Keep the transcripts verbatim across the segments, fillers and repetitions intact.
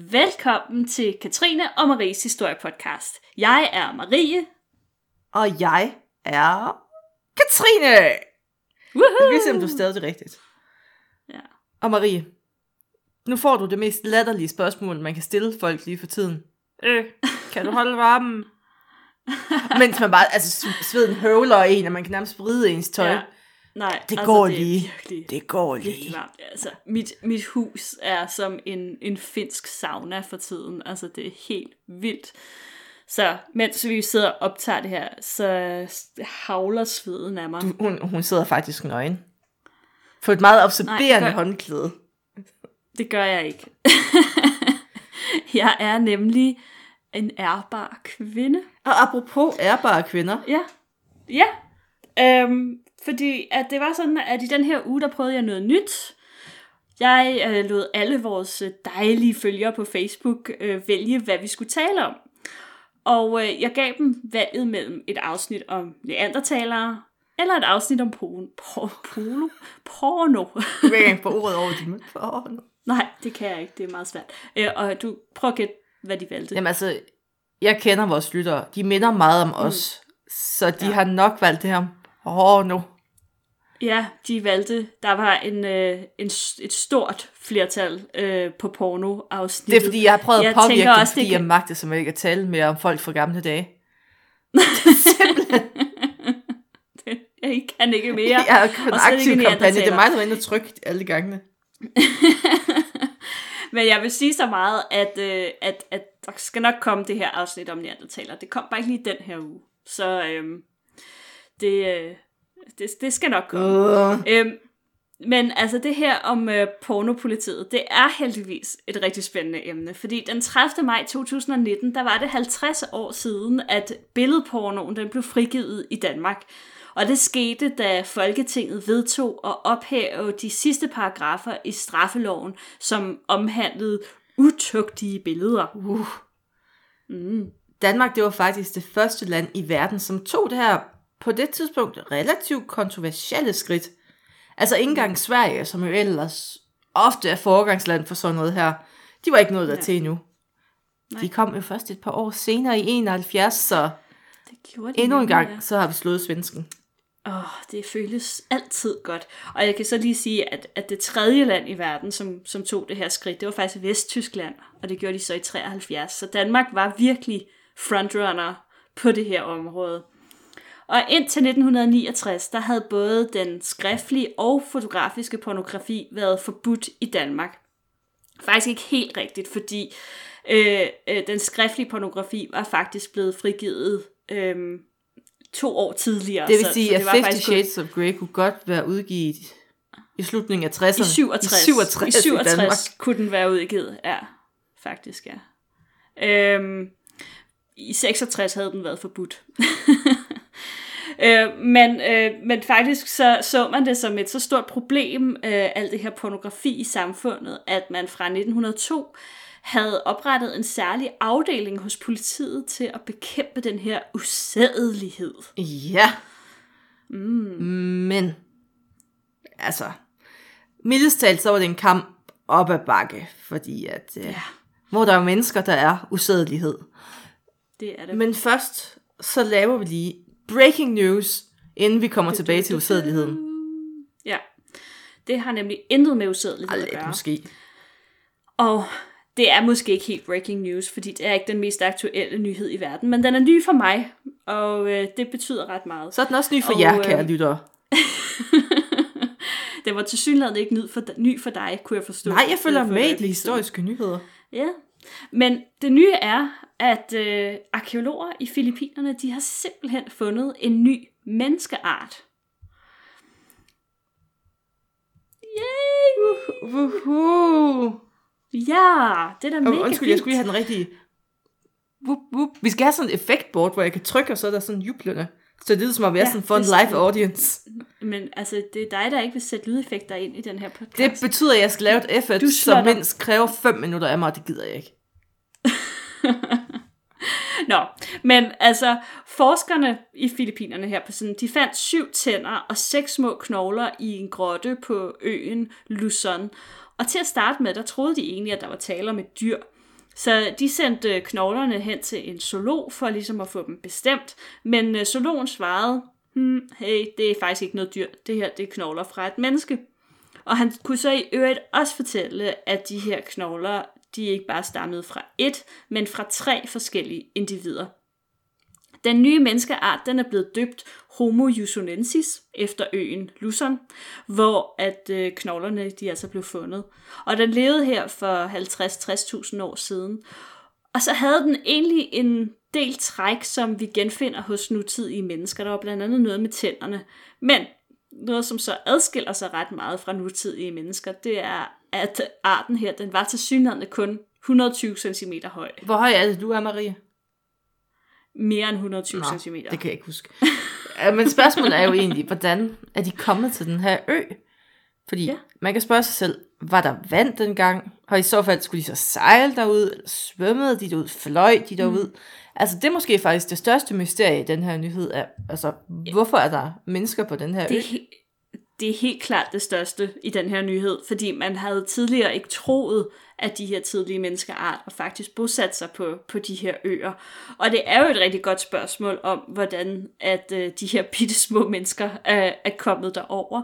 Velkommen til Katrine og Maries historiepodcast. Jeg er Marie. Og jeg er Katrine. Woohoo! Vi ser, om du stadig det rigtigt. Ja. Og Marie, nu får du det mest latterlige spørgsmål, man kan stille folk lige for tiden. Øh, kan du holde varmen? Mens man bare, altså sveden høvler en, og man kan nærmest vride ens tøj. Ja. Nej, det altså, går det lige. Virkelig, det går lige. Altså, mit, mit hus er som en, en finsk sauna for tiden. Altså, det er helt vildt. Så mens vi sidder og optager det her, så havler sveden af mig. Du, hun, hun sidder faktisk nøgen. På et meget absorberende Nej, gør... håndklæde. Det gør jeg ikke. Jeg er nemlig en ærbar kvinde. Og apropos ærbare kvinder. Ja, ja. Øhm, fordi at det var sådan, at i den her uge, der prøvede jeg noget nyt. Jeg øh, lod alle vores dejlige følgere på Facebook øh, vælge, hvad vi skulle tale om. Og øh, jeg gav dem valget mellem et afsnit om neandertalere, eller et afsnit om porno. Porno? Porno. Du kan ikke få ordet over det, men porno. Nej, det kan jeg ikke. Det er meget svært. Øh, og du, prøv at gætte, hvad de valgte. Jamen altså, jeg kender vores lyttere. De minder meget om os. Mm. Så de ja. har nok valgt det her. Åh, nu. Ja, de valgte. Der var en, øh, en, et stort flertal øh, på porno-afsnittet. Det er, fordi jeg har prøvet jeg at påvirke dem, også, fordi det... jeg magte, som jeg ikke at tale mere om folk fra gamle dage. Simpelthen. Det, jeg kan ikke mere. Jeg har kun en aktiv kampagne. Det er mig, der var inde og trykke alle gangene. Men jeg vil sige så meget, at, øh, at, at der skal nok komme det her afsnit om neandertalere. Det kom bare ikke lige den her uge. Så øhm, det, øh, det, det skal nok komme. Uh. Øhm, men altså det her om øh, pornopolitiet, det er heldigvis et rigtig spændende emne. Fordi den tredivte maj to tusind nitten, der var det halvtreds år siden, at billedpornoen den blev frigivet i Danmark. Og det skete, da Folketinget vedtog at ophæve de sidste paragrafer i straffeloven, som omhandlede utugtige billeder. Uh. Mm. Danmark, det var faktisk det første land i verden, som tog det her, på det tidspunkt, relativt kontroversielle skridt. Altså ikke engang Sverige, som jo ellers ofte er foregangsland for sådan noget her, de var ikke nået der til endnu. Nej. De kom jo først et par år senere i enoghalvfjerds, så det endnu en gang, ja. Så har vi slået svensken. Åh, oh, det føles altid godt. Og jeg kan så lige sige, at, at det tredje land i verden, som, som tog det her skridt, det var faktisk Vesttyskland, og det gjorde de så i treoghalvfjerds. Så Danmark var virkelig frontrunner på det her område. Og indtil nitten niogtres, der havde både den skriftlige og fotografiske pornografi været forbudt i Danmark. Faktisk ikke helt rigtigt, fordi øh, øh, den skriftlige pornografi var faktisk blevet frigivet øh, to år tidligere. Det vil sige, så, så det at Fifty Shades of Grey kunne godt være udgivet i slutningen af tresserne. I syvogtres. I syvogtres, I syvogtres, i Danmark. Kunne den være udgivet, ja. Faktisk, ja. Øh, I seksogtres havde den været forbudt. øh, men, øh, men faktisk så, så man det som et så stort problem, øh, alt det her pornografi i samfundet, at man fra nitten nul to havde oprettet en særlig afdeling hos politiet til at bekæmpe den her usædelighed. Ja. Mm. Men, altså, mildest talt, så var det en kamp op ad bakke, fordi at, øh, ja. hvor der er mennesker, der er usædelighed. Det er det. Men først, så laver vi lige breaking news, inden vi kommer tilbage til usædeligheden. Ja, det har nemlig intet med usædelighed at gøre. Måske. Og det er måske ikke helt breaking news, fordi det er ikke den mest aktuelle nyhed i verden, men den er ny for mig, og øh, det betyder ret meget. Så er den også ny for og, jer, kære øh... lyttere. Den var tilsyneladende ikke ny for, ny for dig, kunne jeg forstå. Nej, jeg følger med i de historiske nyheder. Ja, men det nye er, at øh, arkæologer i Filippinerne, de har simpelthen fundet en ny menneskeart. Yay! Uh, uh, uh. Ja, det er da oh, mega vildt. Undskyld, jeg skulle lige have den rigtige. Wup, wup. Vi skal have sådan et effektboard, hvor jeg kan trykke, og så er der sådan jublende. Så det lyder som at være ja, sådan for en live audience. Men altså, det er dig, der ikke vil sætte lydeffekter ind i den her podcast. Det betyder, at jeg skal lave et effort, som mindst kræver fem minutter af mig, og det gider jeg ikke. Nå, men altså forskerne i Filippinerne her på siden, de fandt syv tænder og seks små knogler i en grotte på øen Luzon. Og til at starte med, der troede de egentlig, at der var tale om et dyr. Så de sendte knoglerne hen til en zoolog for ligesom at få dem bestemt, men zoologen svarede, hmm, hey, det er faktisk ikke noget dyr, det her det er knogler fra et menneske. Og han kunne så i øvrigt også fortælle, at de her knogler, de ikke bare stammede fra et, men fra tre forskellige individer. Den nye menneskeart, den er blevet døbt Homo luzonensis efter øen Luzon, hvor at øh, knoglerne, de altså blev fundet. Og den levede her for halvtreds til tres tusind år siden. Og så havde den egentlig en del træk, som vi genfinder hos nutidige mennesker. Der var blandt andet noget med tænderne. Men noget, som så adskiller sig ret meget fra nutidige mennesker, det er, at arten her, den var tilsyneladende kun et hundrede og tyve centimeter høj. Hvor høj er det, du er, Marie? Mere end et hundrede og tyve centimeter. Det kan jeg ikke huske. Men spørgsmålet er jo egentlig, hvordan er de kommet til den her ø? Fordi ja. Man kan spørge sig selv, var der vand dengang? Og i så fald skulle de så sejle derud, eller svømmede de derud, fløj de derud? Mm. Altså det er måske faktisk det største mysterie i den her nyhed. Er, altså hvorfor er der mennesker på den her ø? Det, det er helt klart det største i den her nyhed, fordi man havde tidligere ikke troet, at de her tidlige menneskearter faktisk bosatte sig på, på de her øer. Og det er jo et rigtig godt spørgsmål om, hvordan at øh, de her bittesmå mennesker øh, er kommet derover.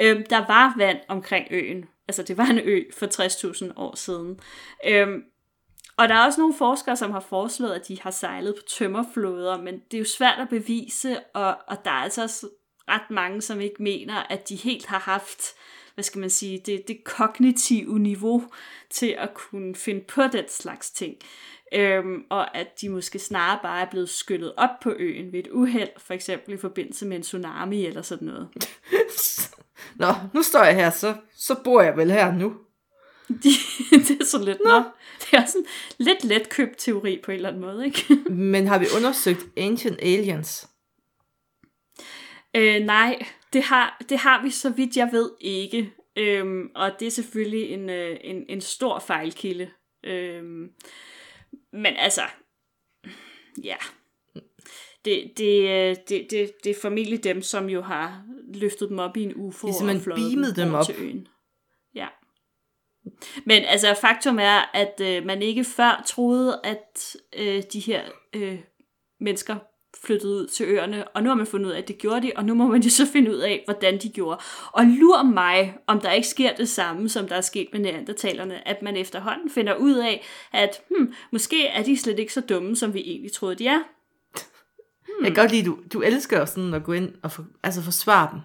Øh, der var vand omkring øen. Altså det var en ø for tres tusind år siden. Øh, og der er også nogle forskere, som har foreslået, at de har sejlet på tømmerflåder, men det er jo svært at bevise, og, og der er altså også ret mange, som ikke mener, at de helt har haft, hvad skal man sige, det, det kognitive niveau til at kunne finde på den slags ting. Øhm, og at de måske snarere bare er blevet skyllet op på øen ved et uheld, for eksempel i forbindelse med en tsunami eller sådan noget. Nå, nu står jeg her, så, så bor jeg vel her nu. Det er så lidt, nå. Nå. Det er sådan lidt letkøbt teori på en eller anden måde, ikke? Men har vi undersøgt Ancient Aliens? Øh, nej, det har, det har vi, så vidt jeg ved, ikke. Øhm, og det er selvfølgelig en, en, en stor fejlkilde. Øhm, men altså, ja. Det, det, det, det, det er formentlig dem, som jo har løftet dem op i en U F O og fløjet dem op til øen. Ja. Men altså, faktum er, at øh, man ikke før troede, at øh, de her øh, mennesker flyttede ud til øerne, og nu har man fundet ud af, at det gjorde de, og nu må man jo så finde ud af, hvordan de gjorde. Og lur mig, om der ikke sker det samme, som der er sket med neandertalerne, at man efterhånden finder ud af, at hmm, måske er de slet ikke så dumme, som vi egentlig troede, de er. Hmm. Jeg kan godt lide, du, du elsker sådan at gå ind og for, altså forsvare dem.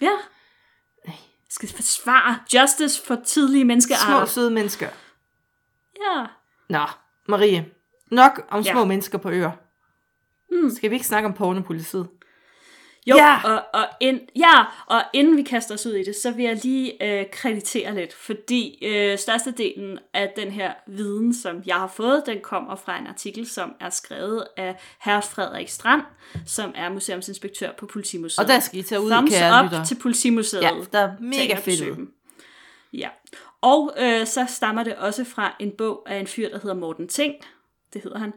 Ja. Nej. Jeg skal forsvare justice for tidlige menneskearter. Små, søde mennesker. Ja. Nå, Marie. Nok om små ja. mennesker på øer. Mm. Skal vi ikke snakke om Pornopolitiet? Jo, ja! Og, og ind, ja, og inden vi kaster os ud i det, så vil jeg lige øh, kreditere lidt, fordi øh, størstedelen af den her viden, som jeg har fået, den kommer fra en artikel, som er skrevet af hr. Frederik Strand, som er museumsinspektør på Politimuseet. Og der skal I tage ud, thumbs up lytter. Til Politimuseet. Ja, der er mega fedt. Ja, og øh, så stammer det også fra en bog af en fyr, der hedder Morten Thing, det hedder han,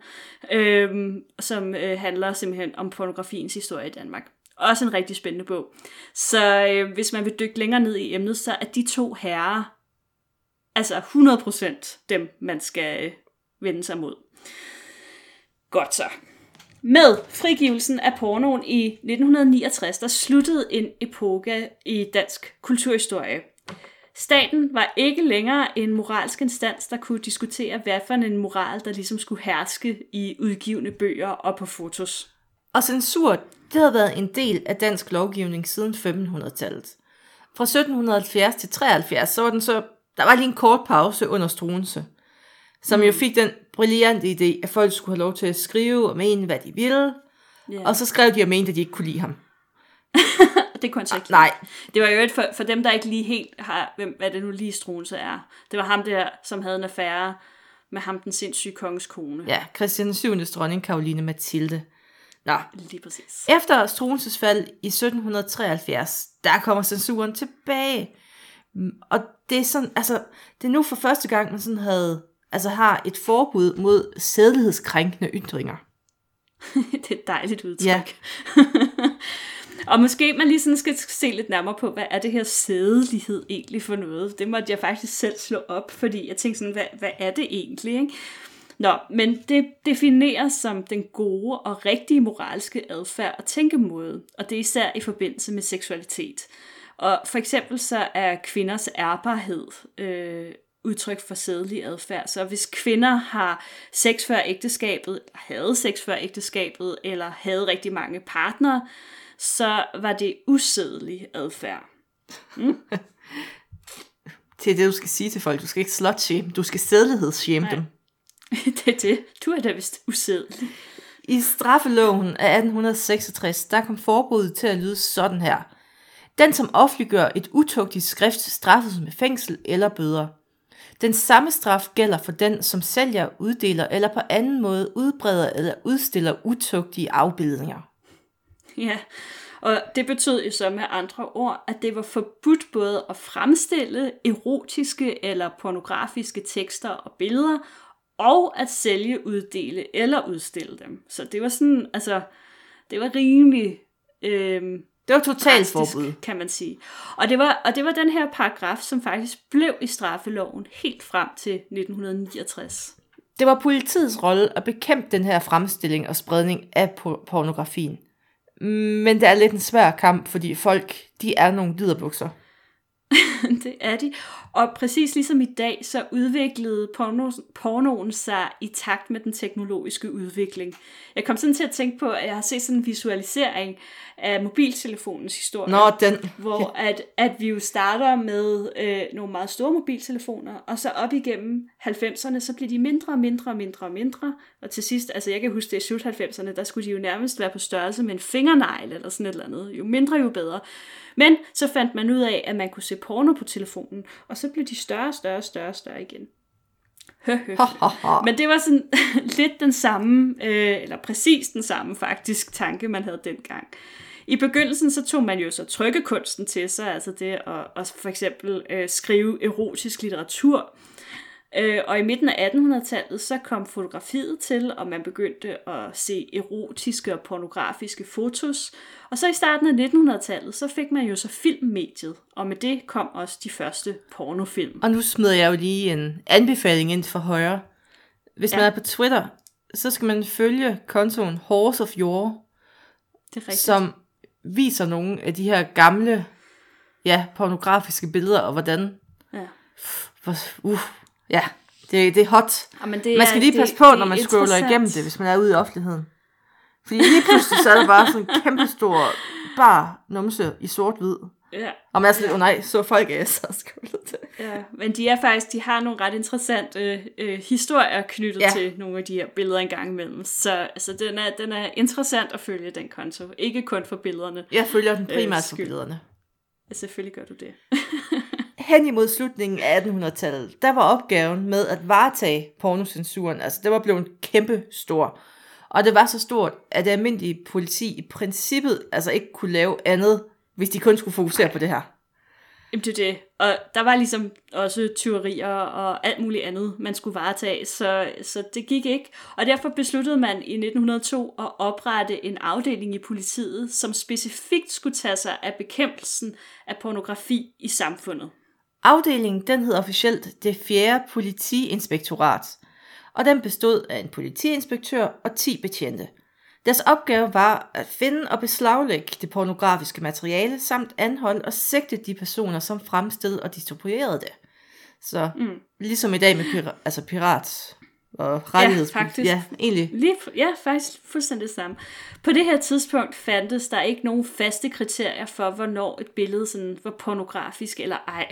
øhm, som øh, handler simpelthen om pornografiens historie i Danmark. Også en rigtig spændende bog. Så øh, hvis man vil dykke længere ned i emnet, så er de to herrer altså hundrede procent dem, man skal øh, vende sig mod. Godt så. Med frigivelsen af pornoen i nitten niogtres, der sluttede en epoke i dansk kulturhistorie. Staten var ikke længere en moralsk instans, der kunne diskutere, hvad for en moral, der ligesom skulle herske i udgivende bøger og på fotos. Og censur, det havde været en del af dansk lovgivning siden femtenhundredetallet. Fra sytten halvfjerds til treoghalvfjerds, så var den så, der var lige en kort pause under Struensee, som mm. jo fik den brillante idé, at folk skulle have lov til at skrive og mene, hvad de ville, yeah. og så skrev de og mente, at de ikke kunne lide ham. Det kunne han så ikke lide. Nej. Det var jo for, for dem, der ikke lige helt har, hvem, hvad det nu lige Struensee er. Det var ham der, som havde en affære med ham, den sindssyge konges kone. Ja, Christian syvende dronning Caroline Mathilde. Nå. Lige præcis. Efter Struensees fald i sytten treoghalvfjerds, der kommer censuren tilbage. Og det er sådan, altså, det er nu for første gang, man sådan havde, altså har et forbud mod sædelighedskrænkende ytringer. Det er et dejligt udtryk. Ja. Og måske man lige sådan skal se lidt nærmere på, hvad er det her sædelighed egentlig for noget? Det måtte jeg faktisk selv slå op, fordi jeg tænkte sådan, hvad, hvad er det egentlig, ikke? Nå, men det defineres som den gode og rigtige moralske adfærd og tænkemåde, og det er især i forbindelse med seksualitet. Og for eksempel så er kvinders ærbarhed øh, udtryk for sædelig adfærd. Så hvis kvinder har sex før ægteskabet, havde sex før ægteskabet, eller havde rigtig mange partnere, så var det usædelig adfærd. Mm. Det er det, du skal sige til folk. Du skal ikke slutshame, du skal sædelighedsshame dem. Det er det. Du er da vist usædelig. I straffeloven af atten seksogtres, der kom forbuddet til at lyde sådan her. Den, som offentliggør et utugtigt skrift, straffes med fængsel eller bøder. Den samme straf gælder for den, som sælger, uddeler eller på anden måde udbreder eller udstiller utugtige afbildninger. Ja, og det betød jo så med andre ord, at det var forbudt både at fremstille erotiske eller pornografiske tekster og billeder, og at sælge, uddele eller udstille dem. Så det var sådan, altså, det var rimelig... Øh, Det var totalt forbud, kan man sige. Og det, var, og det var den her paragraf, som faktisk blev i straffeloven helt frem til nitten niogtres. Det var politiets rolle at bekæmpe den her fremstilling og spredning af pornografien. Men det er lidt en svær kamp, fordi folk, de er nogle liderbukser. Det er de. Og præcis ligesom i dag, så udviklede porno, pornoen sig i takt med den teknologiske udvikling. Jeg kom sådan til at tænke på, at jeg har set sådan en visualisering af mobiltelefonens historie. Nå, den. Hvor at, at vi jo starter med øh, nogle meget store mobiltelefoner, og så op igennem halvfemserne, så bliver de mindre og mindre og mindre og mindre. Og til sidst, altså jeg kan huske det i slut halvfemserne, der skulle de jo nærmest være på størrelse med en fingernegl eller sådan et eller andet. Jo mindre, jo bedre. Men så fandt man ud af, at man kunne se porno på telefonen, og så blev de større, større, større, større igen. Men det var sådan lidt den samme, øh, eller præcis den samme faktisk tanke, man havde dengang. I begyndelsen så tog man jo så trykkekunsten til sig, altså det at, at for eksempel øh, skrive erotisk litteratur. Øh, og i midten af attenhundredetallet så kom fotografiet til, og man begyndte at se erotiske og pornografiske fotos. Og så i starten af nittenhundredetallet, så fik man jo så filmmediet, og med det kom også de første pornofilm. Og nu smider jeg jo lige en anbefaling ind for højre. Hvis ja. man er på Twitter, så skal man følge kontoen Horse of Yore, som viser nogle af de her gamle ja, pornografiske billeder, og hvordan... Ja. Uh, ja, det, det er hot. Jamen, det er, man skal lige passe det, på, når man scroller igennem det, hvis man er ude i offentligheden. Fordi lige pludselig så er der bare sådan en kæmpestor bar numse i sort-hvid. Ja. Og man er sådan, åh oh, nej, så folk er så skrullet det. Ja, men de er faktisk, de har nogle ret interessante øh, historier knyttet ja. til nogle af de her billeder engang imellem. Så altså, den, er, den er interessant at følge, den konto. Ikke kun for billederne. Jeg følger den primært øh, for billederne. Ja, selvfølgelig gør du det. Hen imod slutningen af attenhundredetallet, der var opgaven med at varetage pornocensuren, altså det var blevet kæmpe stor. Og det var så stort, at det almindelige politi i princippet altså ikke kunne lave andet, hvis de kun skulle fokusere på det her. Jamen det er det. Og der var ligesom også tyverier og alt muligt andet, man skulle varetage, så, så det gik ikke. Og derfor besluttede man i nitten nul to at oprette en afdeling i politiet, som specifikt skulle tage sig af bekæmpelsen af pornografi i samfundet. Afdelingen, den hed officielt det fjerde politiinspektorat, og den bestod af en politiinspektør og ti betjente. Deres opgave var at finde og beslaglægge det pornografiske materiale, samt anholde og sigte de personer, som fremstillede og distribuerede det. Så mm. ligesom i dag med pira- altså pirat og rettighedspolitik. Ja, faktisk. Ja, egentlig. Lige, ja, faktisk fuldstændig sammen. På det her tidspunkt fandtes der ikke nogen faste kriterier for, hvornår et billede sådan var pornografisk eller ej.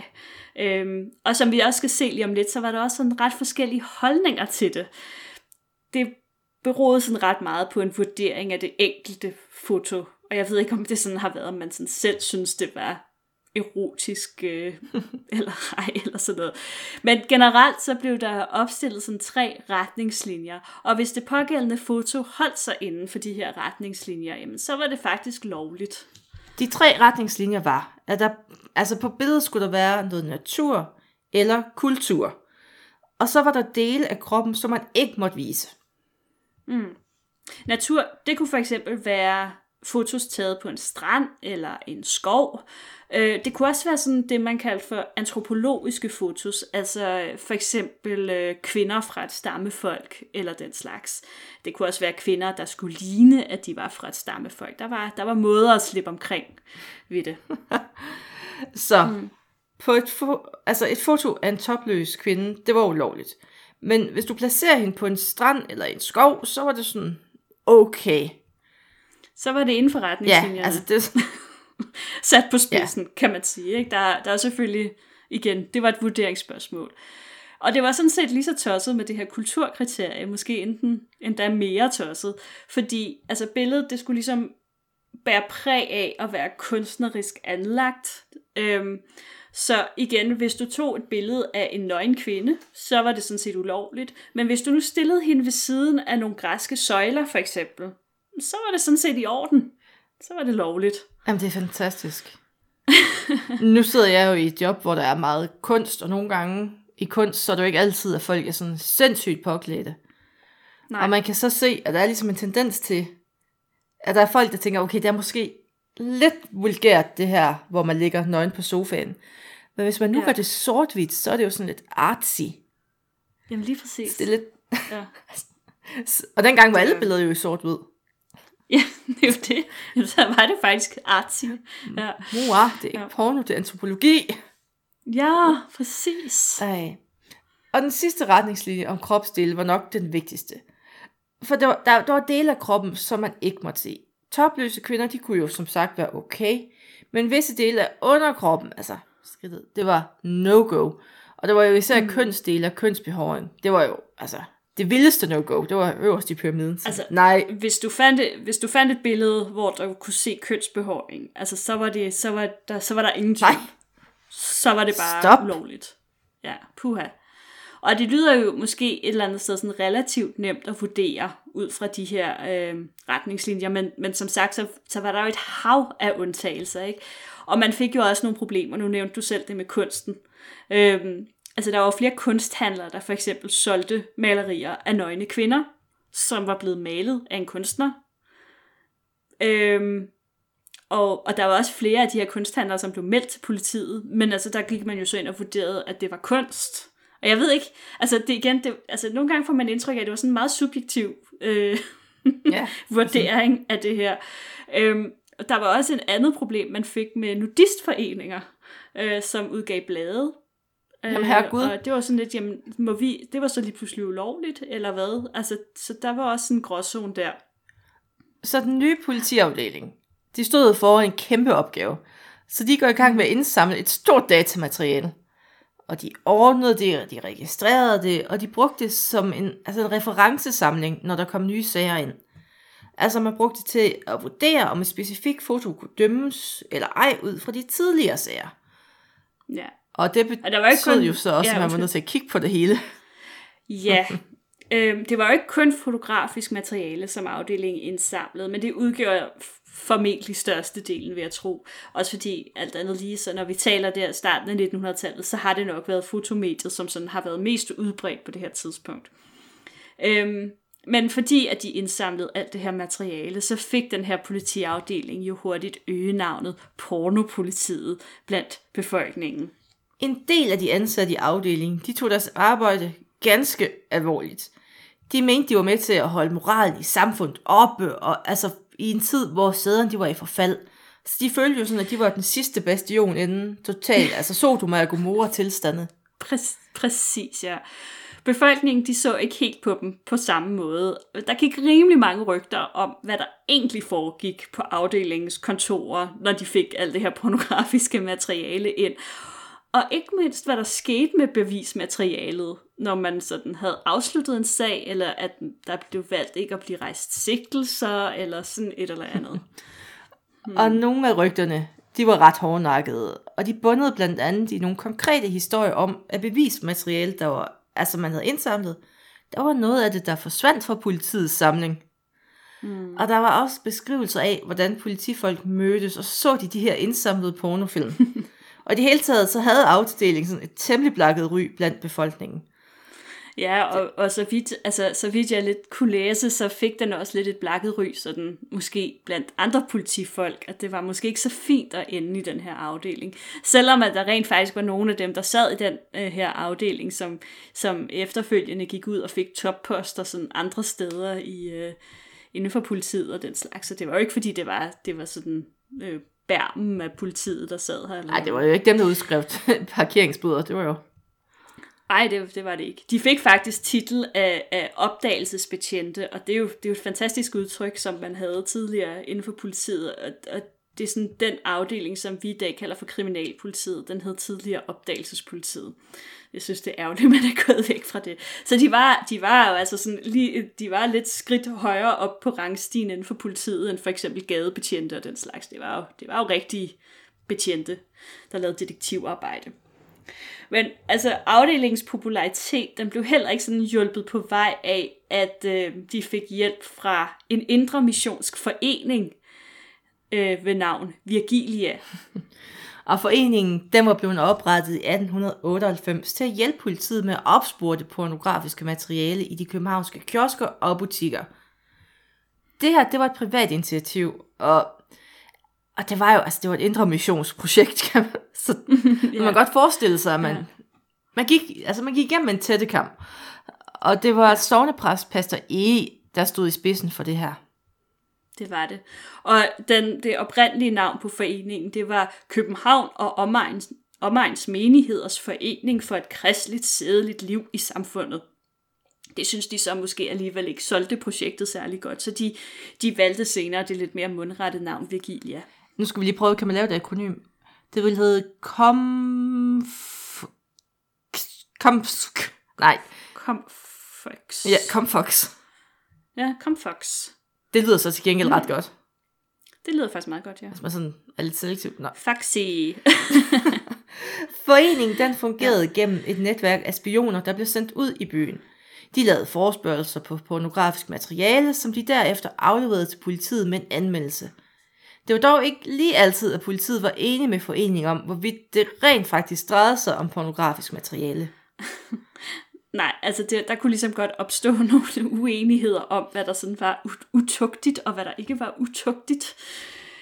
Øhm, og som vi også skal se lige om lidt, så var der også sådan ret forskellige holdninger til det. Det beroede sådan ret meget på en vurdering af det enkelte foto. Og jeg ved ikke, om det sådan har været, om man sådan selv synes, det var erotisk øh, eller ej, eller sådan noget. Men generelt så blev der opstillet sådan tre retningslinjer, og hvis det pågældende foto holdt sig inden for de her retningslinjer, jamen, så var det faktisk lovligt. De tre retningslinjer var, at der, altså på billedet skulle der være noget natur eller kultur, og så var der dele af kroppen, som man ikke måtte vise. Mm. Natur, det kunne for eksempel være fotos taget på en strand eller en skov. Det kunne også være sådan det, man kaldte for antropologiske fotos, altså for eksempel kvinder fra et stammefolk eller den slags. Det kunne også være kvinder, der skulle ligne, at de var fra et stammefolk. Der var, der var måder at slippe omkring ved det. Så mm. på et, fo- altså et foto af en topløs kvinde, det var ulovligt. Men hvis du placerer hende på en strand eller en skov, så var det sådan, okay. Så var det inden for retningslinjerne. Ja, altså det sat på spidsen, ja. Kan man sige. Ikke? Der, der er selvfølgelig, igen, det var et vurderingsspørgsmål. Og det var sådan set lige så tosset med det her kulturkriterie, måske enten, endda mere tosset, fordi altså, billedet det skulle ligesom bære præg af at være kunstnerisk anlagt. Øhm, så igen, hvis du tog et billede af en nøgen kvinde, så var det sådan set ulovligt. Men hvis du nu stillede hende ved siden af nogle græske søjler, for eksempel, så var det sådan set i orden. Så var det lovligt. Jamen, det er fantastisk. Nu sidder jeg jo i et job, hvor der er meget kunst, og nogle gange i kunst, så er det jo ikke altid, at folk er sådan sindssygt påklædte. Nej. Og man kan så se, at der er ligesom en tendens til, at der er folk, der tænker, okay, det er måske lidt vulgært det her, hvor man ligger nøgen på sofaen. Men hvis man nu ja. gør det sort-hvidt, så er det jo sådan lidt artsy. Jamen, lige præcis. Det er lidt... Ja. Og dengang var alle billeder jo i sort-hvid. Ja, det er jo det. Så var det faktisk artsy. Ja. Wow, det er ikke ja. porno, det er antropologi. Ja, præcis. Ej. Og den sidste retningslinje om kropsdele var nok den vigtigste. For der, der, der var dele af kroppen, som man ikke måtte se. Topløse kvinder, de kunne jo som sagt være okay, men visse dele af underkroppen, altså skridtet, det var no-go. Og det var jo især mm. kønsdele og kønsbehåring. Det var jo, altså... Det vildeste no-go, det var øverst i pyramiden. Så. Altså, nej. Hvis du, fandt et, hvis du fandt et billede, hvor du kunne se kønsbehåring, altså, så, var det, så, var der, så var der ingen tvivl. Så var det bare Stop. ulovligt. Ja, puha. Og det lyder jo måske et eller andet sted sådan relativt nemt at vurdere ud fra de her øh, retningslinjer, men, men som sagt, så, så var der jo et hav af undtagelser, ikke? Og man fik jo også nogle problemer, nu nævnte du selv det med kunsten. Øhm, Altså, der var flere kunsthandlere, der for eksempel solgte malerier af nøgne kvinder, som var blevet malet af en kunstner. Øhm, og, og der var også flere af de her kunsthandlere, som blev meldt til politiet, men altså, der gik man jo så ind og vurderede, at det var kunst. Og jeg ved ikke, altså, det igen, det, altså nogle gange får man indtryk af, at det var sådan en meget subjektiv øh, ja, vurdering af det her. Øhm, og der var også et andet problem, man fik med nudistforeninger, øh, som udgav blade. Jamen, herregud. Og det var sådan lidt, jamen, må vi, det var så lige pludselig ulovligt, eller hvad? Altså, så der var også en gråzone der. Så den nye politiafdeling, de stod for en kæmpe opgave, så de går i gang med at indsamle et stort datamateriale. Og de ordnede det, og de registrerede det, og de brugte det som en, altså en referencesamling, når der kom nye sager ind. Altså, man brugte det til at vurdere, om et specifikt foto kunne dømmes, eller ej, ud fra de tidligere sager. Ja. Og det betød jo så også, ja, at man var nødt til at kigge på det hele. Ja, øhm, det var jo ikke kun fotografisk materiale, som afdelingen indsamlede, men det udgjorde formentlig størstedelen, vil jeg tro. Også fordi alt andet lige, så når vi taler der starten af nittenhundredetallet, så har det nok været fotomediet, som sådan har været mest udbredt på det her tidspunkt. Øhm, men fordi at de indsamlede alt det her materiale, så fik den her politiafdeling jo hurtigt øgenavnet Pornopolitiet blandt befolkningen. En del af de ansatte i afdelingen, de tog deres arbejde ganske alvorligt. De mente, de var med til at holde moralen i samfundet oppe, og altså i en tid, hvor sæderne de var i forfald. Så de følte jo sådan, at de var den sidste bastion inden totalt, altså Sodoma og Gomorra tilstande. Præ- præcis, ja. Befolkningen, de så ikke helt på dem på samme måde. Der gik rimelig mange rygter om, hvad der egentlig foregik på afdelingens kontorer, når de fik alt det her pornografiske materiale ind. Og ikke mindst, hvad der skete med bevismaterialet, når man sådan havde afsluttet en sag, eller at der blev valgt ikke at blive rejst sigtelser, eller sådan et eller andet. Hmm. Og nogle af rygterne, de var ret hårdnakkede, og de bundede blandt andet i nogle konkrete historier om, at bevismateriale, der var, altså man havde indsamlet, der var noget af det, der forsvandt fra politiets samling. Hmm. Og der var også beskrivelser af, hvordan politifolk mødtes, og så de de her indsamlede pornofilm. Og i det hele taget, så havde afdelingen sådan et temmelig blakket ry blandt befolkningen. Ja, og, og så, vidt, altså, så vidt jeg lidt kunne læse, så fik den også lidt et blakket ry, sådan måske blandt andre politifolk, at det var måske ikke så fint at ende i den her afdeling. Selvom at der rent faktisk var nogle af dem, der sad i den øh, her afdeling, som, som efterfølgende gik ud og fik topposter sådan andre steder i, øh, inden for politiet og den slags. Så det var jo ikke, fordi det var, det var sådan... Øh, bærmen af politiet, der sad her. Nej, det var jo ikke dem, der udskrev parkeringsbøder, det var jo... Nej, det, det var det ikke. De fik faktisk titel af, af opdagelsesbetjente, og det er, jo, det er jo et fantastisk udtryk, som man havde tidligere inden for politiet, og, og det er sådan den afdeling, som vi i dag kalder for kriminalpolitiet, den hed tidligere opdagelsespolitiet. Jeg synes, det er ærgerligt, man er gået væk fra det. Så de var, de var jo altså sådan, lige, de var lidt skridt højere op på rangstigen inden for politiet, end for eksempel gadebetjente og den slags. Det var jo, det var jo rigtige betjente, der lavede detektivarbejde. Men altså, afdelingens popularitet, den blev heller ikke sådan hjulpet på vej af, at øh, de fik hjælp fra en indre missionsk forening øh, ved navn Virgilia. Og foreningen, den var blevet oprettet i atten otteoghalvfems til at hjælpe politiet med at opspore det pornografiske materiale i de københavnske kiosker og butikker. Det her, det var et privat initiativ, og, og det var jo, altså det var et indre missionsprojekt, kan man, så ja. Man godt forestille sig, at man, ja. man, gik, altså man gik igennem en tættekam. Og det var sognepræst pastor E, der stod i spidsen for det her. Det var det. Og den, det oprindelige navn på foreningen, det var København og Omegns, Omegns Menigheders Forening for et kristeligt, sædeligt liv i samfundet. Det synes de så måske alligevel ikke solgte projektet særlig godt, så de, de valgte senere det lidt mere mundrette navn Virgilia. Nu skal vi lige prøve, kan man lave det akronym? Det ville hedde Komf... Komfsk... Nej. Komfox. Ja, Komfox. Ja, Komfox. Det lyder så til gengæld ret godt. Det lyder faktisk meget godt, ja. Hvis man sådan er lidt selektivt. No. Faxi. Foreningen, den fungerede gennem et netværk af spioner, der blev sendt ud i byen. De lavede forespørgelser på pornografisk materiale, som de derefter afleverede til politiet med en anmeldelse. Det var dog ikke lige altid, at politiet var enige med foreningen om, hvorvidt det rent faktisk drejede sig om pornografisk materiale. Nej, altså det, der kunne ligesom godt opstå nogle uenigheder om, hvad der sådan var utugtigt, og hvad der ikke var utugtigt.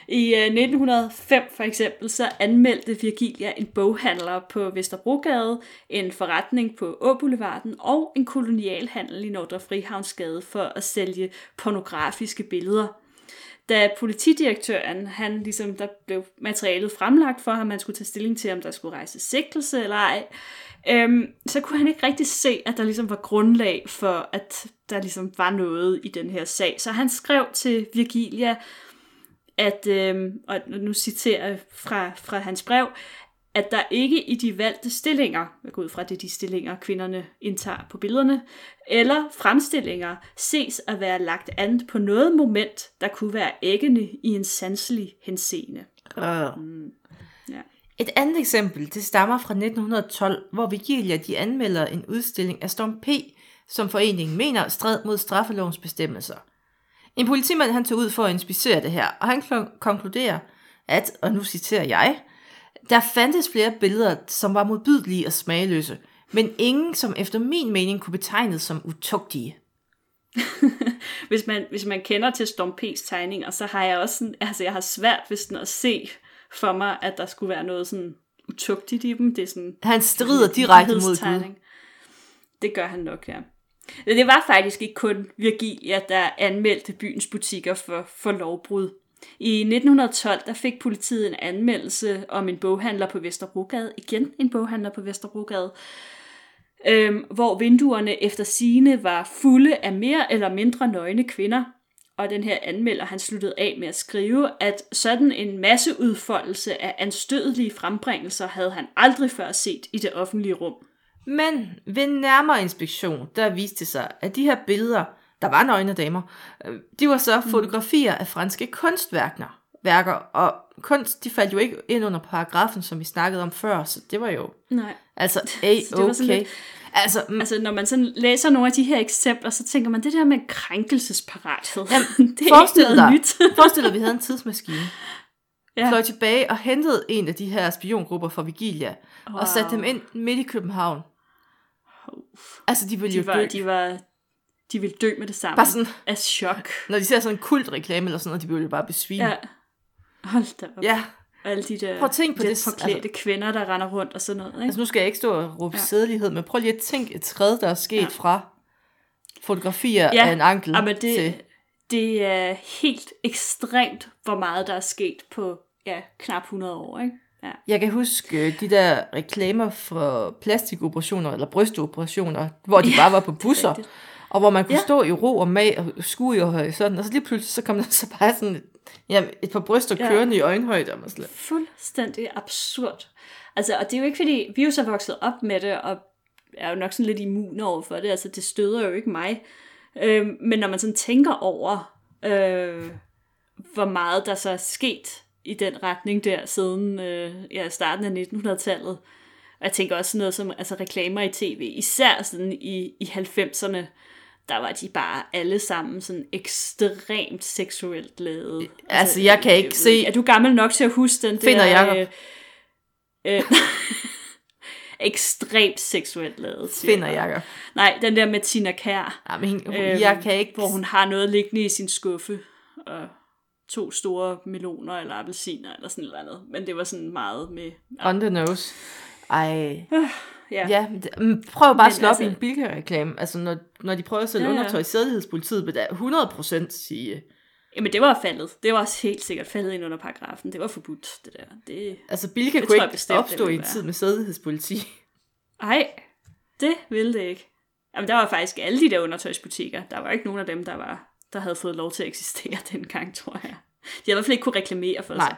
I nitten nul fem for eksempel, så anmeldte Virgilia en boghandler på Vesterbrogade, en forretning på Åboulevarden og en kolonialhandel i Nordre Frihavnsgade for at sælge pornografiske billeder. Da politidirektøren, han ligesom, der blev materialet fremlagt for ham, man skulle tage stilling til, om der skulle rejse sigtelse eller ej, øhm, så kunne han ikke rigtig se, at der ligesom var grundlag for, at der ligesom var noget i den her sag. Så han skrev til Virgilia, at, øhm, og nu citerer jeg fra, fra hans brev, at der ikke i de valgte stillinger, jeg går ud fra det de stillinger, kvinderne indtager på billederne, eller fremstillinger, ses at være lagt an på noget moment, der kunne være æggende i en sanselig henseende. Uh. Mm. Ja. Et andet eksempel, det stammer fra nitten tolv, hvor Virgilia de anmelder en udstilling af Storm P, som foreningen mener stred mod straffelovens bestemmelser. En politimand han tog ud for at inspicere det her, og han konkluderer, at, og nu citerer jeg, der fandtes flere billeder, som var modbydelige og smagløse, men ingen, som efter min mening kunne betegnes som utugtige. hvis, man, hvis man kender til Storm P's tegninger, så har jeg også sådan, altså jeg har svært ved sådan at se for mig, at der skulle være noget sådan utugtigt i dem. Det er sådan, han strider direkte mod Gud. Det gør han nok, ja. Det var faktisk ikke kun Virgilia, der anmeldte byens butikker for, for lovbrud. I nitten tolv der fik politiet en anmeldelse om en boghandler på Vesterbrogade, igen en boghandler på Vesterbrogade, øhm, hvor vinduerne efter sigende var fulde af mere eller mindre nøgne kvinder. Og den her anmelder, han sluttede af med at skrive, at sådan en masseudfoldelse af anstødelige frembringelser havde han aldrig før set i det offentlige rum. Men ved nærmere inspektion, der viste sig, at de her billeder, der var nøgne damer, de var så fotografier af franske kunstværker, og kunst, de faldt jo ikke ind under paragrafen, som vi snakkede om før, så det var jo... Nej. Altså, A-okay. Altså, m- altså, når man sådan læser nogle af de her eksempler, så tænker man, det der med krænkelsesparathed, jamen, det er forestil ikke noget dig, nyt. Forestil dig, vi havde en tidsmaskine. Ja. Fløj tilbage og hentede en af de her spiongrupper fra Virgilia, wow. Og satte dem ind midt i København. Altså, de ville de jo var, dø. De, var, de ville dø med det samme. Bare sådan. Af chok. Når de ser sådan en kultreklame eller sådan noget, de ville jo bare besvime. Ja. Hold da op. Ja. Og alle de der påklædte altså, kvinder, der render rundt og sådan noget. Ikke? Altså, nu skal jeg ikke stå og råbe ja. Sædelighed, men prøv lige at tænke et træd, der er sket ja. Fra fotografier ja. Af en ankel ja, det, til... Det er helt ekstremt, hvor meget der er sket på ja, knap hundrede år, ikke? Ja. Jeg kan huske de der reklamer for plastikoperationer eller brystoperationer, hvor de ja, bare var på busser, og hvor man kunne ja. Stå i ro og mag og skue i horisonten, og så lige pludselig så kom der så bare sådan ja, et par bryster ja. Kørende i øjenhøjde. Og sådan. Fuldstændig absurd. Altså, og det er jo ikke fordi, vi er jo så vokset op med det, og er jo nok sådan lidt immun over for det, altså det støder jo ikke mig. Øh, men når man sådan tænker over, øh, hvor meget der så er sket i den retning der, siden øh, ja, starten af nittenhundredetallet. Og jeg tænker også sådan noget som altså, reklamer i tv, især sådan i, i halvfemserne, der var de bare alle sammen sådan ekstremt seksuelt lavet. Altså, altså jeg kan ikke øh, se... Er du gammel nok til at huske den der... Finder Jacob. Øh, øh, ekstremt seksuelt lavet. Finder Jacob. Nej, den der med Tina Kær. Jamen, hun, øh, jeg kan ikke... Hvor hun har noget liggende i sin skuffe, og... to store meloner eller appelsiner eller sådan noget andet, men det var sådan meget med... Ja. On the nose. Ej. Uh, yeah. Ja. Prøv bare at slå op altså... i en Bilka-reklame. Altså, når, når de prøver at sælge ja, ja. Undertøj i sædelighedspolitiet, vil der hundrede procent sige... Jamen, det var faldet. Det var også helt sikkert faldet ind under paragrafen. Det var forbudt, det der. Det, altså, Bilka det, kunne ikke bestemt, opstå i en tid med sædelighedspoliti. Ej, det ville det ikke. Jamen, der var faktisk alle de der undertøjsbutikker. Der var ikke nogen af dem, der var... der havde fået lov til at eksistere dengang, tror jeg. De havde i hvert fald ikke kunne reklamere for sig.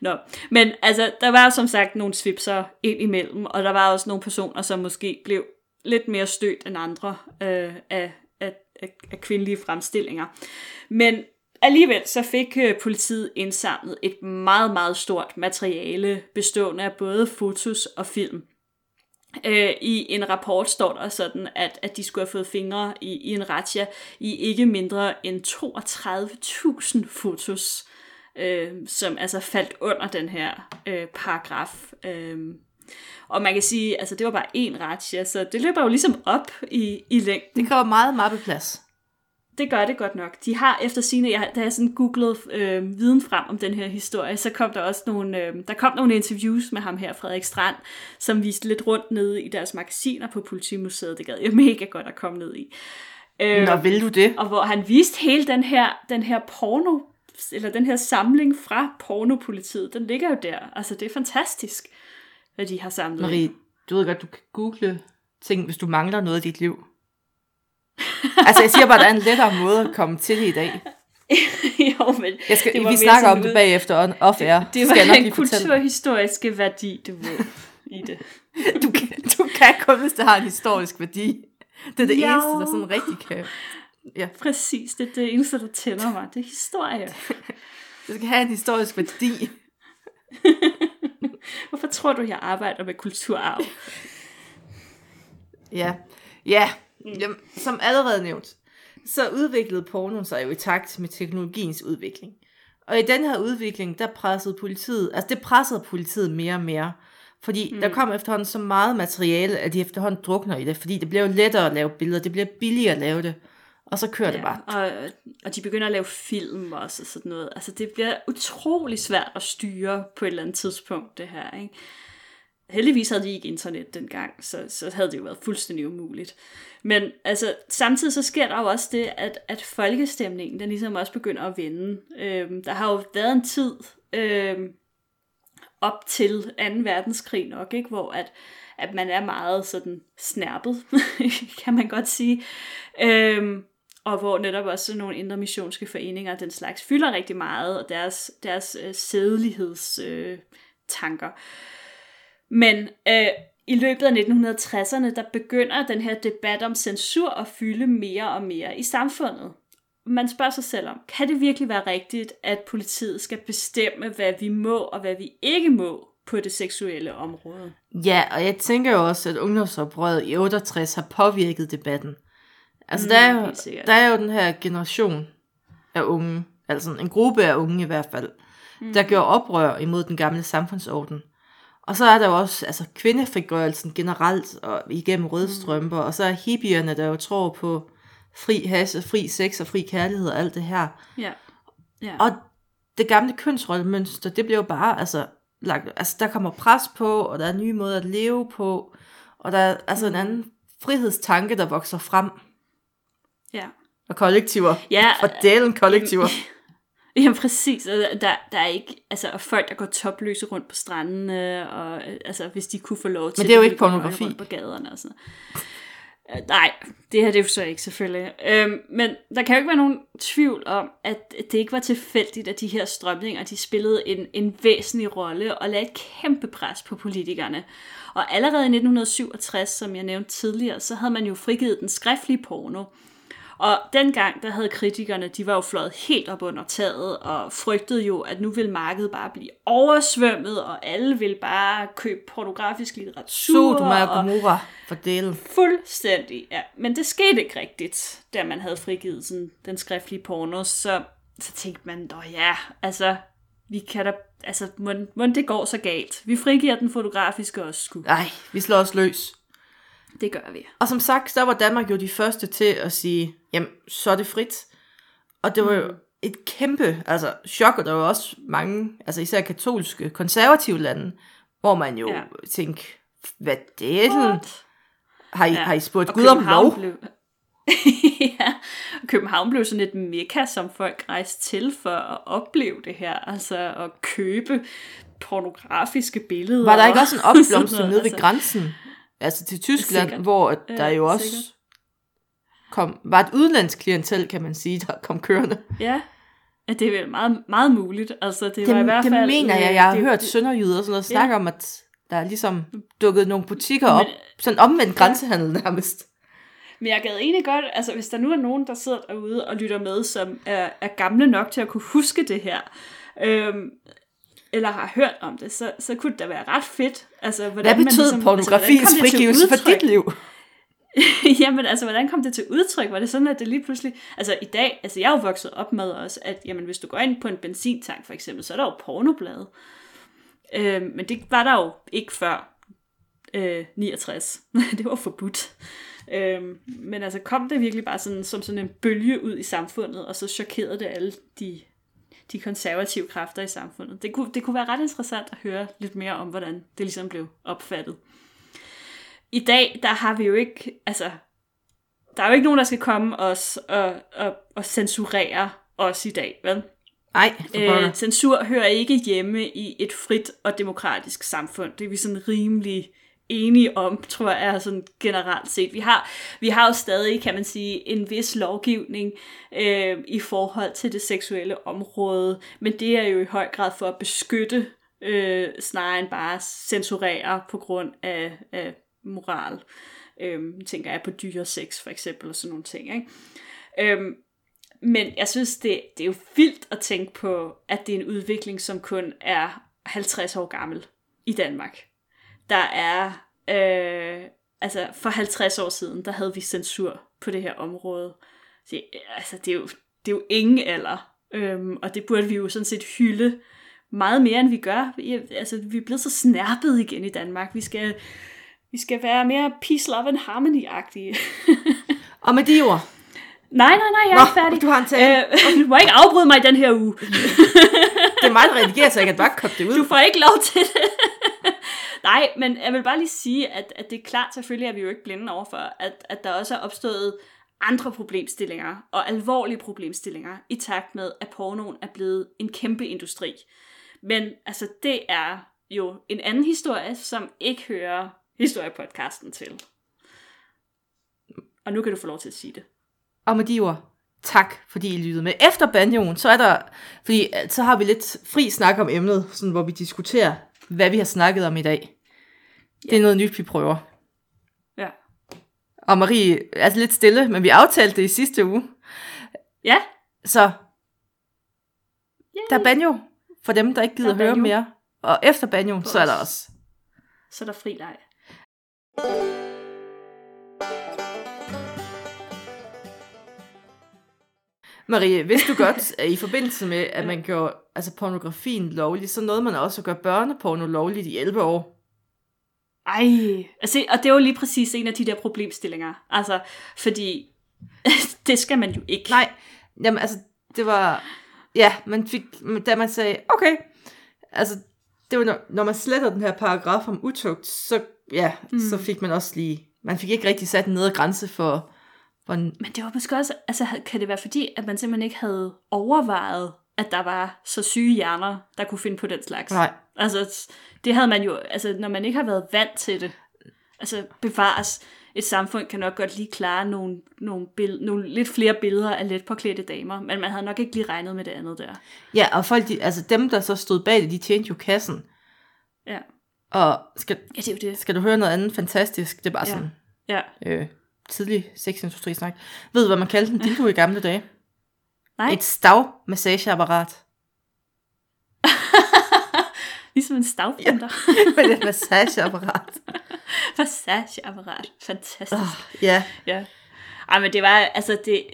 Nå. Men altså, der var som sagt nogle svipser ind imellem, og der var også nogle personer, som måske blev lidt mere stødt end andre øh, af, af, af, af kvindelige fremstillinger. Men alligevel så fik øh, politiet indsamlet et meget, meget stort materiale, bestående af både fotos og film. Øh, I en rapport står der sådan, at, at de skulle have fået fingre i, i en razzia i ikke mindre end toogtredive tusind fotos, øh, som altså faldt under den her øh, paragraf. Øh. Og man kan sige, at altså, det var bare én razzia, så det løber jo ligesom op i, i længden. Det kræver meget mappeplads. Det gør det godt nok. De har efter sine, jeg, da jeg sådan googlede øh, viden frem om den her historie, så kom der også nogle, øh, der kom nogle interviews med ham her, Frederik Strand, som viste lidt rundt nede i deres magasiner på Politimuseet. Det gad jeg mega godt at komme ned i. Øh, Nå, vil du det? Og hvor han viste hele den her, den her porno, eller den her samling fra Pornopolitiet. Den ligger jo der. Altså, det er fantastisk, hvad de har samlet. Marie, du ved godt, du kan google ting, hvis du mangler noget i dit liv. Altså, jeg siger bare, at der er en lettere måde at komme til det i dag. Jo, men... Jeg skal, vi snakker om det bagefter, on, off air. Det, det var skal en kulturhistorisk værdi, du ved, i det. Du kan, du kan kun, hvis det har en historisk værdi. Det er det jo. Eneste, der sådan rigtig kan... Ja. Præcis, det er det eneste, der tænder mig. Det er historie. Det skal have en historisk værdi. Hvorfor tror du, jeg arbejder med kulturarv? Ja, ja. Jamen, som allerede nævnt, så udviklede porno sig jo i takt med teknologiens udvikling. Og i den her udvikling, der pressede politiet, altså det pressede politiet mere og mere, fordi mm. der kom efterhånden så meget materiale, at de efterhånden drukner i det, fordi det blev lettere at lave billeder, det blev billigere at lave det, og så kører ja, det bare. Og, og de begynder at lave film også og sådan noget. Altså det bliver utrolig svært at styre på et eller andet tidspunkt, det her, ikke? Heldigvis havde de ikke internet dengang, så, så havde det jo været fuldstændig umuligt. Men altså, samtidig så sker der jo også det, at, at folkestemningen, den ligesom også begynder at vende. Øhm, der har jo været en tid øhm, op til anden verdenskrig nok, ikke? Hvor at, at man er meget sådan snærpet, kan man godt sige. Øhm, og hvor netop også nogle intermissionske foreninger den slags fylder rigtig meget, og deres, deres øh, sædelighedstanker. Øh, Men øh, i løbet af nitten tresserne, der begynder den her debat om censur at fylde mere og mere i samfundet. Man spørger sig selv om, kan det virkelig være rigtigt, at politiet skal bestemme, hvad vi må og hvad vi ikke må på det seksuelle område? Ja, og jeg tænker jo også, at ungdomsoprøret i otteogtres har påvirket debatten. Altså mm, der, er jo, der er jo den her generation af unge, altså en gruppe af unge i hvert fald, mm. der gjorde oprør imod den gamle samfundsorden. Og så er der jo også altså, kvindefrigørelsen generelt og igennem rødstrømper, og så er hippierne, der jo tror på fri hash, fri sex og fri kærlighed og alt det her. Ja. Ja. Og det gamle kønsrollemønster, det bliver jo bare, altså, lagt, altså, der kommer pres på, og der er nye måder at leve på, og der er altså en anden frihedstanke, der vokser frem. Ja. Og kollektiver. Ja. Og delen kollektiver. Jamen præcis, der, der er ikke altså folk, der går topløse rundt på stranden, og altså hvis de kunne få lov til. Men det er jo ikke pornografi. Rundt på gaderne og sådan. Nej, det her det er jo så ikke selvfølgelig. Øhm, men der kan jo ikke være nogen tvivl om, at det ikke var tilfældigt, at de her strømninger, de spillede en, en væsentlig rolle og lagde et kæmpe pres på politikerne. Og allerede i nitten syvogtres, som jeg nævnte tidligere, så havde man jo frigivet den skriftlige porno. Og dengang, der havde kritikerne, de var jo fløjet helt op under taget, og frygtede jo, at nu ville markedet bare blive oversvømmet, og alle ville bare købe pornografisk litteratur. Sodoma og Gomorra for delen. Fuldstændig, ja. Men det skete ikke rigtigt, da man havde frigivet sådan, den skriftlige porno, så, så tænkte man, åh ja, altså, vi kan da, altså, hvordan det går så galt. Vi frigiver den fotografiske også sgu. Nej, vi slår os løs. Det gør vi. Og som sagt, så var Danmark jo de første til at sige, jamen, så er det frit. Og det var jo et kæmpe altså, chok, og der var også mange, altså især katolske, konservative lande, hvor man jo ja. tænkte, hvad det er det? Har I, ja. har I spurgt og Gud om lov? Blev... ja, København blev sådan et mekka, som folk rejste til for at opleve det her, altså at købe pornografiske billeder. Var der ikke også en opblomstring nede ved altså... grænsen? Altså til Tyskland, sikkert. Hvor der jo øh, også kom, var et udenlandsk klientel, kan man sige, der kom kørende. Ja, det er vel meget, meget muligt. Altså, det, det, var i hvert fald, det mener jeg, jeg har det, hørt det, sønderjyder og sådan noget ja. snakke om, at der er ligesom dukket nogle butikker men, op, sådan omvendt grænsehandel nærmest. Men jeg gad egentlig godt, altså hvis der nu er nogen, der sidder derude og lytter med, som er, er gamle nok til at kunne huske det her, øhm, eller har hørt om det, så, så kunne det da være ret fedt. Altså, hvordan hvad betød ligesom, pornografiens altså, frigivelse for dit liv? Jamen, altså, hvordan kom det til udtryk? Var det sådan, at det lige pludselig... Altså, i dag... Altså, jeg er jo vokset op med også, at jamen, hvis du går ind på en benzintank, for eksempel, så er der jo pornoblade. Øh, men det var der jo ikke før øh, niogtres. Det var forbudt. Øh, men altså, kom det virkelig bare sådan, som sådan en bølge ud i samfundet, og så chokerede det alle de... de konservative kræfter i samfundet. Det kunne, det kunne være ret interessant at høre lidt mere om, hvordan det ligesom blev opfattet. I dag, der har vi jo ikke, altså, der er jo ikke nogen, der skal komme os og, og, og censurere os i dag, vel? Nej, øh, censur hører ikke hjemme i et frit og demokratisk samfund. Det er vi sådan rimelig enige om, tror jeg, er sådan generelt set. Vi har, vi har jo stadig, kan man sige, en vis lovgivning øh, i forhold til det seksuelle område, men det er jo i høj grad for at beskytte, øh, snarere end bare censurere på grund af, af moral. Øh, tænker jeg på dyre sex, for eksempel, og sådan nogle ting, ikke? Øh, men jeg synes, det, det er jo vildt at tænke på, at det er en udvikling, som kun er halvtreds år gammel i Danmark. Der er, øh, altså for halvtreds år siden, der havde vi censur på det her område. Det, altså det er jo, det er jo ingen alder, øhm, og det burde vi jo sådan set hylde meget mere, end vi gør. Altså vi er blevet så snærpet igen i Danmark. Vi skal, vi skal være mere peace, love and harmony-agtige. Og med de ord? Nej, nej, nej, jeg er Nå, færdig. Du har en tale. Øh, du må ikke afbryde mig den her uge. Det er mig, der redigerer, så jeg kan bare koppe det ud. Du får ikke lov til det. Nej, men jeg vil bare lige sige, at, at det er klart, selvfølgelig er vi jo ikke blinde overfor, at, at der også er opstået andre problemstillinger og alvorlige problemstillinger i takt med, at pornoen er blevet en kæmpe industri. Men altså, det er jo en anden historie, som ikke hører historiepodcasten til. Og nu kan du få lov til at sige det. Og med de ord, tak fordi I lyttede med. Efter banjoen, så er der, fordi så har vi lidt fri snak om emnet, sådan, hvor vi diskuterer, hvad vi har snakket om i dag. Det er ja. noget nyt, vi prøver. Ja. Og Marie er altså lidt stille, men vi aftalte det i sidste uge. Ja. Så Yay. Der er banjo for dem, der ikke gider der høre mere. Og efter banjo, så er der også. Så er der fri leg. Marie, vidste du godt, at i forbindelse med, at man gjorde altså pornografien lovlig, så nåede man også at gøre børneporno lovligt i elleve år. Ej, altså, og det er jo lige præcis en af de der problemstillinger, altså, fordi det skal man jo ikke. Nej, jamen altså, det var, ja, man fik, da man sagde, okay, altså, det var, når, når man sletter den her paragraf om utugt, så, ja, mm. så fik man også lige, man fik ikke rigtig sat en nedre grænse for, for en... Men det var måske også, altså, kan det være fordi, at man simpelthen ikke havde overvejet, at der var så syge hjerner, der kunne finde på den slags. Nej. Altså, det havde man jo, altså, når man ikke har været vant til det, altså, bevares, et samfund kan nok godt lige klare nogle, nogle, bill- nogle lidt flere billeder af let påklædte damer, men man havde nok ikke lige regnet med det andet der. Ja, og folk, de, altså dem, der så stod bag det, de tjente jo kassen. Ja. Og skal, ja, det er jo det. Skal du høre noget andet fantastisk? Det er bare ja. sådan, ja. Øh, tidlig sexindustrisnak. Ved du, hvad man kaldte en dildo i gamle dage? Nej. Et stavmassageapparat. Ligesom en stavpumper. Ja, men et massageapparat. Massageapparat. Fantastisk. Oh, yeah. Ja. Ej, men det var, altså, det,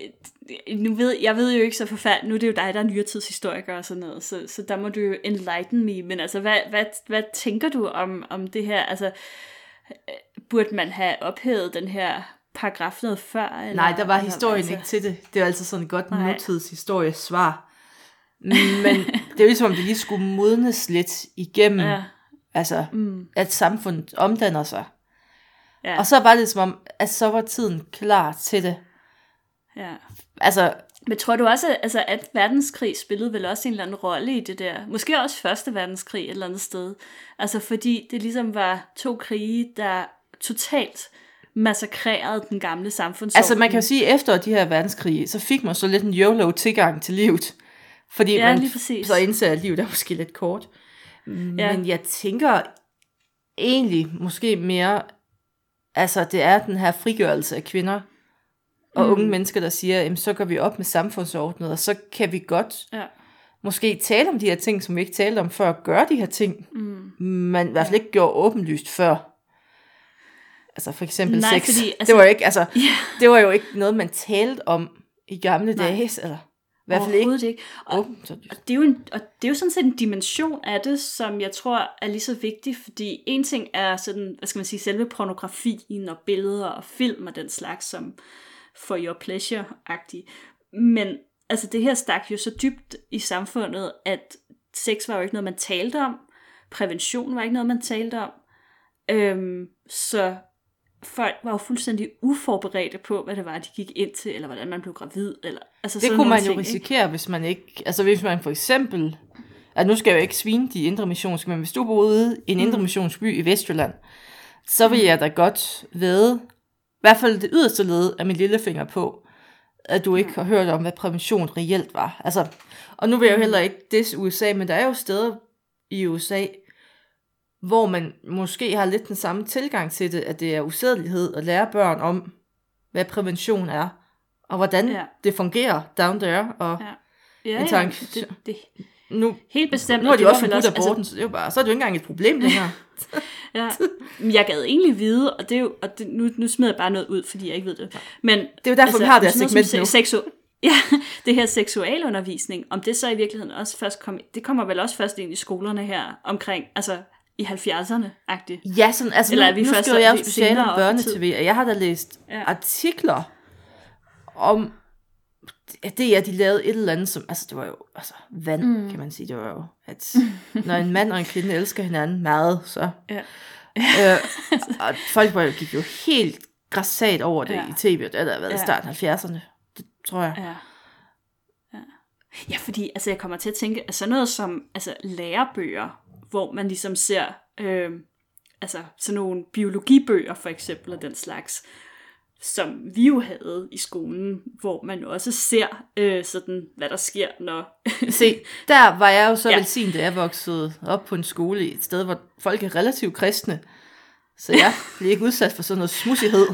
det, nu ved, jeg ved jo ikke så forfærdeligt, nu er det jo dig, der er nyertidshistoriker og sådan noget, så, så der må du jo enlighten me, men altså, hvad, hvad, hvad tænker du om, om det her, altså, burde man have ophævet den her paragraf noget før? Eller, nej, der var historien altså... ikke til det. Det er altså sådan et godt nutidshistoriesvar. Men det er jo ligesom, om det lige skulle modnes lidt igennem, ja. altså, mm. at samfundet omdanner sig. Ja. Og så var det som om, at så var tiden klar til det. Ja. Altså, men tror du også, altså, at verdenskrig spillede vel også en eller anden rolle i det der? Måske også første verdenskrig et eller andet sted. Altså fordi det ligesom var to krige, der totalt massakrerede den gamle samfundsorden. Altså man kan jo sige, at efter de her verdenskrige, så fik man så lidt en YOLO-tilgang til livet. Fordi ja, man så indser, at livet er måske lidt kort. Men ja. jeg tænker egentlig måske mere, altså det er den her frigørelse af kvinder og mm. unge mennesker, der siger, jamen, så går vi op med samfundsordnet, og så kan vi godt ja. måske tale om de her ting, som vi ikke talte om før, og gøre de her ting, mm. man i hvert fald ikke gjorde åbenlyst før. Altså for eksempel Nej, sex. Fordi, altså, det, var ikke, altså, yeah. det var jo ikke noget, man talte om i gamle Nej. dage, eller... I hvert fald ikke. ikke. Og, oh, og, det er jo en, og det er jo sådan set en dimension af det, som jeg tror er lige så vigtig, fordi en ting er sådan, hvad skal man sige, selve pornografien og billeder og film og den slags, som for your pleasure-agtig. Men altså det her stak jo så dybt i samfundet, at sex var jo ikke noget, man talte om. Prævention var ikke noget, man talte om. Øhm, så... folk var jo fuldstændig uforberedte på, hvad det var, de gik ind til, eller hvordan man blev gravid. Eller, altså det kunne man ting, jo risikere, ikke? Hvis man ikke... Altså hvis man for eksempel... At nu skal jeg jo ikke svine de indre missionske, men hvis du boede i en mm. indre missionsby i Vestjylland, så vil jeg da godt væde, i hvert fald det yderste led af min lillefinger på, at du ikke mm. har hørt om, hvad prævention reelt var. Altså, og nu vil jeg jo heller ikke disse U S A, men der er jo steder i U S A, hvor man måske har lidt den samme tilgang til det, at det er usædelighed at lære børn om, hvad prævention er, og hvordan ja. det fungerer down there, og ja. Ja, en tank, ja, det, det. Nu, helt bestemt, nu er de det også forbudt aborten, altså, så det er jo bare, så er det jo ikke engang et problem, det her. ja. Jeg gad egentlig vide, og, det er jo, og det, nu, nu smider jeg bare noget ud, fordi jeg ikke ved det. Men, det er jo derfor, altså, vi har det her segment nu. Seksu- Ja, det her seksualundervisning, om det så i virkeligheden også først kommer, det kommer vel også først ind i skolerne her, omkring, altså, i halvfjerdserne-agtigt. Ja, sådan, altså Eller nu, nu først, skriver jeg jo speciale om børnetv, og jeg har da læst ja. artikler om det, at de lavede et eller andet, som, altså det var jo, altså vand, mm. kan man sige, det var jo, at når en mand og en kvinde elsker hinanden meget, så, ja. øh, og folk var jo, gik jo helt grassat over det ja. i tv, og det har været ja. i starten af halvfjerdserne, det tror jeg. Ja. Ja. ja, fordi, altså jeg kommer til at tænke, at sådan noget som, altså lærebøger, hvor man ligesom ser øh, altså sådan nogle biologibøger for eksempel og den slags, som vi jo havde i skolen, hvor man også ser øh, sådan, hvad der sker, når... Se, der var jeg jo så ja. velsignet, da jeg voksede op på en skole i et sted, hvor folk er relativt kristne, så jeg blev ikke udsat for sådan noget smudsighed.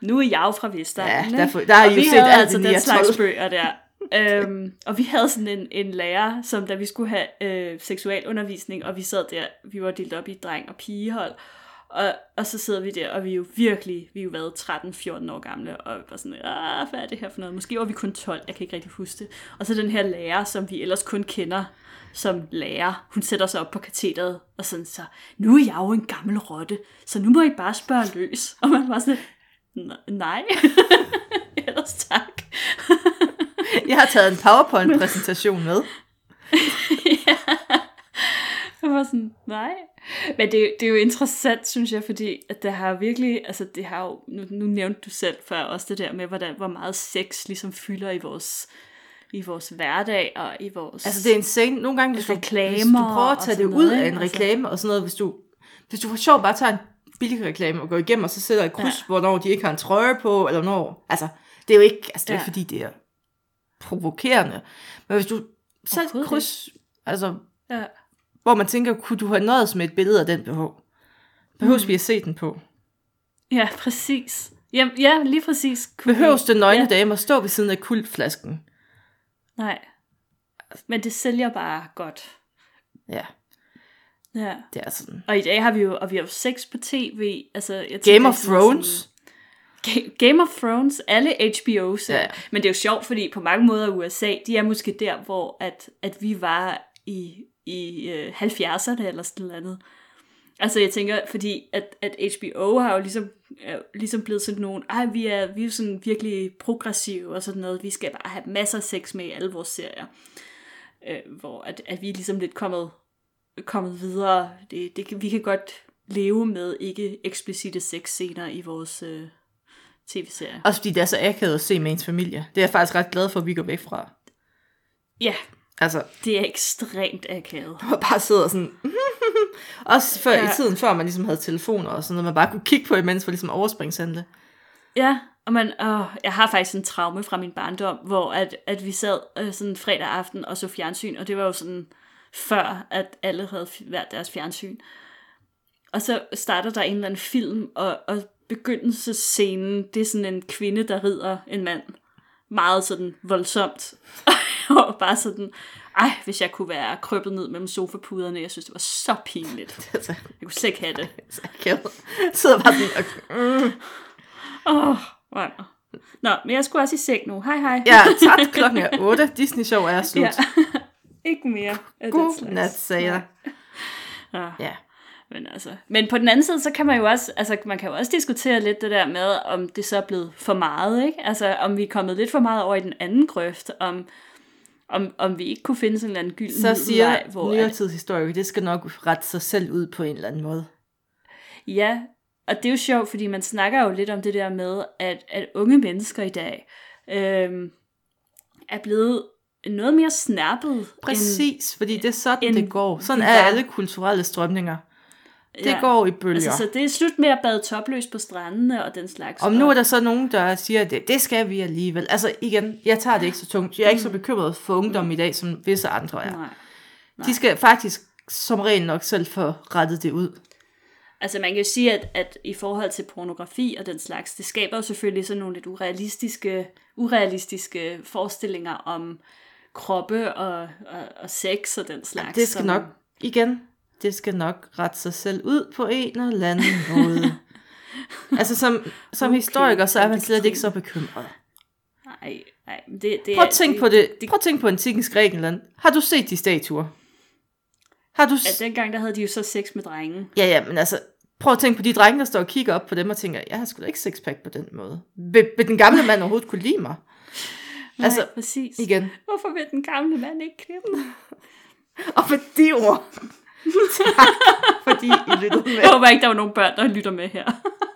Nu er jeg jo fra Vestegnen, ja, derfor, der har og I vi jo set havde altså den slags bøger der. Øhm, og vi havde sådan en, en lærer, som da vi skulle have øh, seksualundervisning, og vi sad der, vi var delt op i dreng- og pigehold, Og, og så sidder vi der, og vi er jo virkelig, vi er jo været tretten fjorten år gamle, og vi var sådan, ah, hvad er det her for noget? Måske var vi kun tolv, jeg kan ikke rigtig huske det. Og så den her lærer, som vi ellers kun kender som lærer, hun sætter sig op på katedret, og sådan så, nu er jeg jo en gammel rotte, så nu må I bare spørge løs. Og man var sådan, nej, ellers tak. Jeg har taget en PowerPoint-præsentation med. Ja, jeg var sådan, nej. Men det, det er jo interessant, synes jeg, fordi at det har virkelig, altså det har jo, nu, nu nævnte du selv før også det der med, hvordan, hvor meget sex ligesom fylder i vores, i vores hverdag og i vores... Altså det er en scene, nogle gange, hvis du, hvis du prøver at tage det ud af en reklame og sådan noget, hvis du, hvis du for sjov bare tager en billig reklame og går igennem, og så sætter et kryds, ja, hvornår de ikke har en trøje på, eller når, altså det er jo ikke, altså det er ja. fordi det er provokerende, men hvis du sætter et kryds, altså... Ja. Hvor man tænker, kunne du have nøjes med et billede af den behov? Behøves mm. vi at se den på? Ja, præcis. Ja, ja, lige præcis. Kunne behøves det nøgne ja. dame at stå ved siden af kultflasken? Nej. Men det sælger bare godt. Ja. Ja. Det er sådan. Og i dag har vi jo, og vi har jo sex på tv. Altså, jeg tænker, Game of Thrones. Sådan, Game of Thrones, alle H B O's. Ja. Men det er jo sjovt, fordi på mange måder U S A, de er måske der, hvor at, at vi var i... i øh, halvfjerdserne eller sådan noget andet. Altså jeg tænker, fordi at, at H B O har jo ligesom, er jo ligesom blevet sådan nogen, ej, vi er, vi er jo sådan virkelig progressive og sådan noget, vi skal bare have masser af sex med i alle vores serier. Øh, hvor at, at vi er ligesom lidt kommet, kommet videre. Det, det, vi kan godt leve med ikke eksplicite sexscener i vores øh, tv-serier. Også fordi det er så akavet at se med ens familie. Det er jeg faktisk ret glad for, at vi går væk fra. Ja, altså, det er ekstremt akavet. Man bare sidder sådan... Også før, ja. i tiden, før man ligesom havde telefoner og sådan noget, man bare kunne kigge på imens for ligesom overspringshandle. Ja, og man, åh, jeg har faktisk en traume fra min barndom, hvor at, at vi sad øh, sådan fredag aften og så fjernsyn, og det var jo sådan før, at alle havde været deres fjernsyn. Og så starter der en eller anden film, og, og begyndelsescenen, det er sådan en kvinde, der rider en mand. Meget sådan voldsomt. Og bare sådan, ej, hvis jeg kunne være krøbet ned mellem sofapuderne, jeg synes, det var så pinligt. Jeg kunne slet ikke have det. Jeg sidder bare sådan og... Åh, oh, wow. Nå, men jeg skulle også i seng nu. Hej, hej. Ja, tak. Klokken er otte. Disney-show er slut. Ja. Ikke mere. God nat, sagde jeg. Ja. Ja. Men, altså. Men på den anden side, så kan man jo også, altså, man kan jo også diskutere lidt det der med, om det så er blevet for meget, ikke? Altså, om vi er kommet lidt for meget over i den anden grøft, om... Om, om vi ikke kunne finde sådan en eller anden gylden middelvej. Så siger nyere tidshistoriker, det skal nok rette sig selv ud på en eller anden måde. Ja, og det er jo sjovt, fordi man snakker jo lidt om det der med, at, at unge mennesker i dag øh, er blevet noget mere snappet. Præcis, end, fordi det er sådan, end, det går. Sådan er alle kulturelle strømninger. Det ja, går i bølger. Altså, så det er slut med at bade topløs på strandene og den slags. Og nu er der så nogen, der siger, at det, det skal vi alligevel. Altså igen, jeg tager det ikke så tungt. Jeg er ikke så bekymret for ungdom i dag, som visse andre er. Nej. Nej. De skal faktisk som regel nok selv få rettet det ud. Altså man kan jo sige, at, at i forhold til pornografi og den slags, det skaber jo selvfølgelig sådan nogle lidt urealistiske, urealistiske forestillinger om kroppe og, og, og sex og den slags. Ja, det skal som... nok igen... Det skal nok rette sig selv ud på en eller anden måde. Altså som, som okay, historiker, så er man slet ikke så bekymret. Nej, nej. Det, det, prøv at tænke det, på det. det. Prøv at tænke på antikkens Grækenland. Har du set de statuer? Har du s- ja, dengang der havde de jo så sex med drenge. Ja, ja, men altså, prøv at tænke på de drenge, der står og kigger op på dem og tænker, jeg har sgu da ikke sexpack på den måde. Vil, vil den gamle mand overhovedet kunne lide mig? Nej, altså, præcis. Igen. Hvorfor vil den gamle mand ikke klippe? Og for de ord... Tak, fordi I lyttede med. Jeg håber ikke, der var nogen børn, der lytter med her.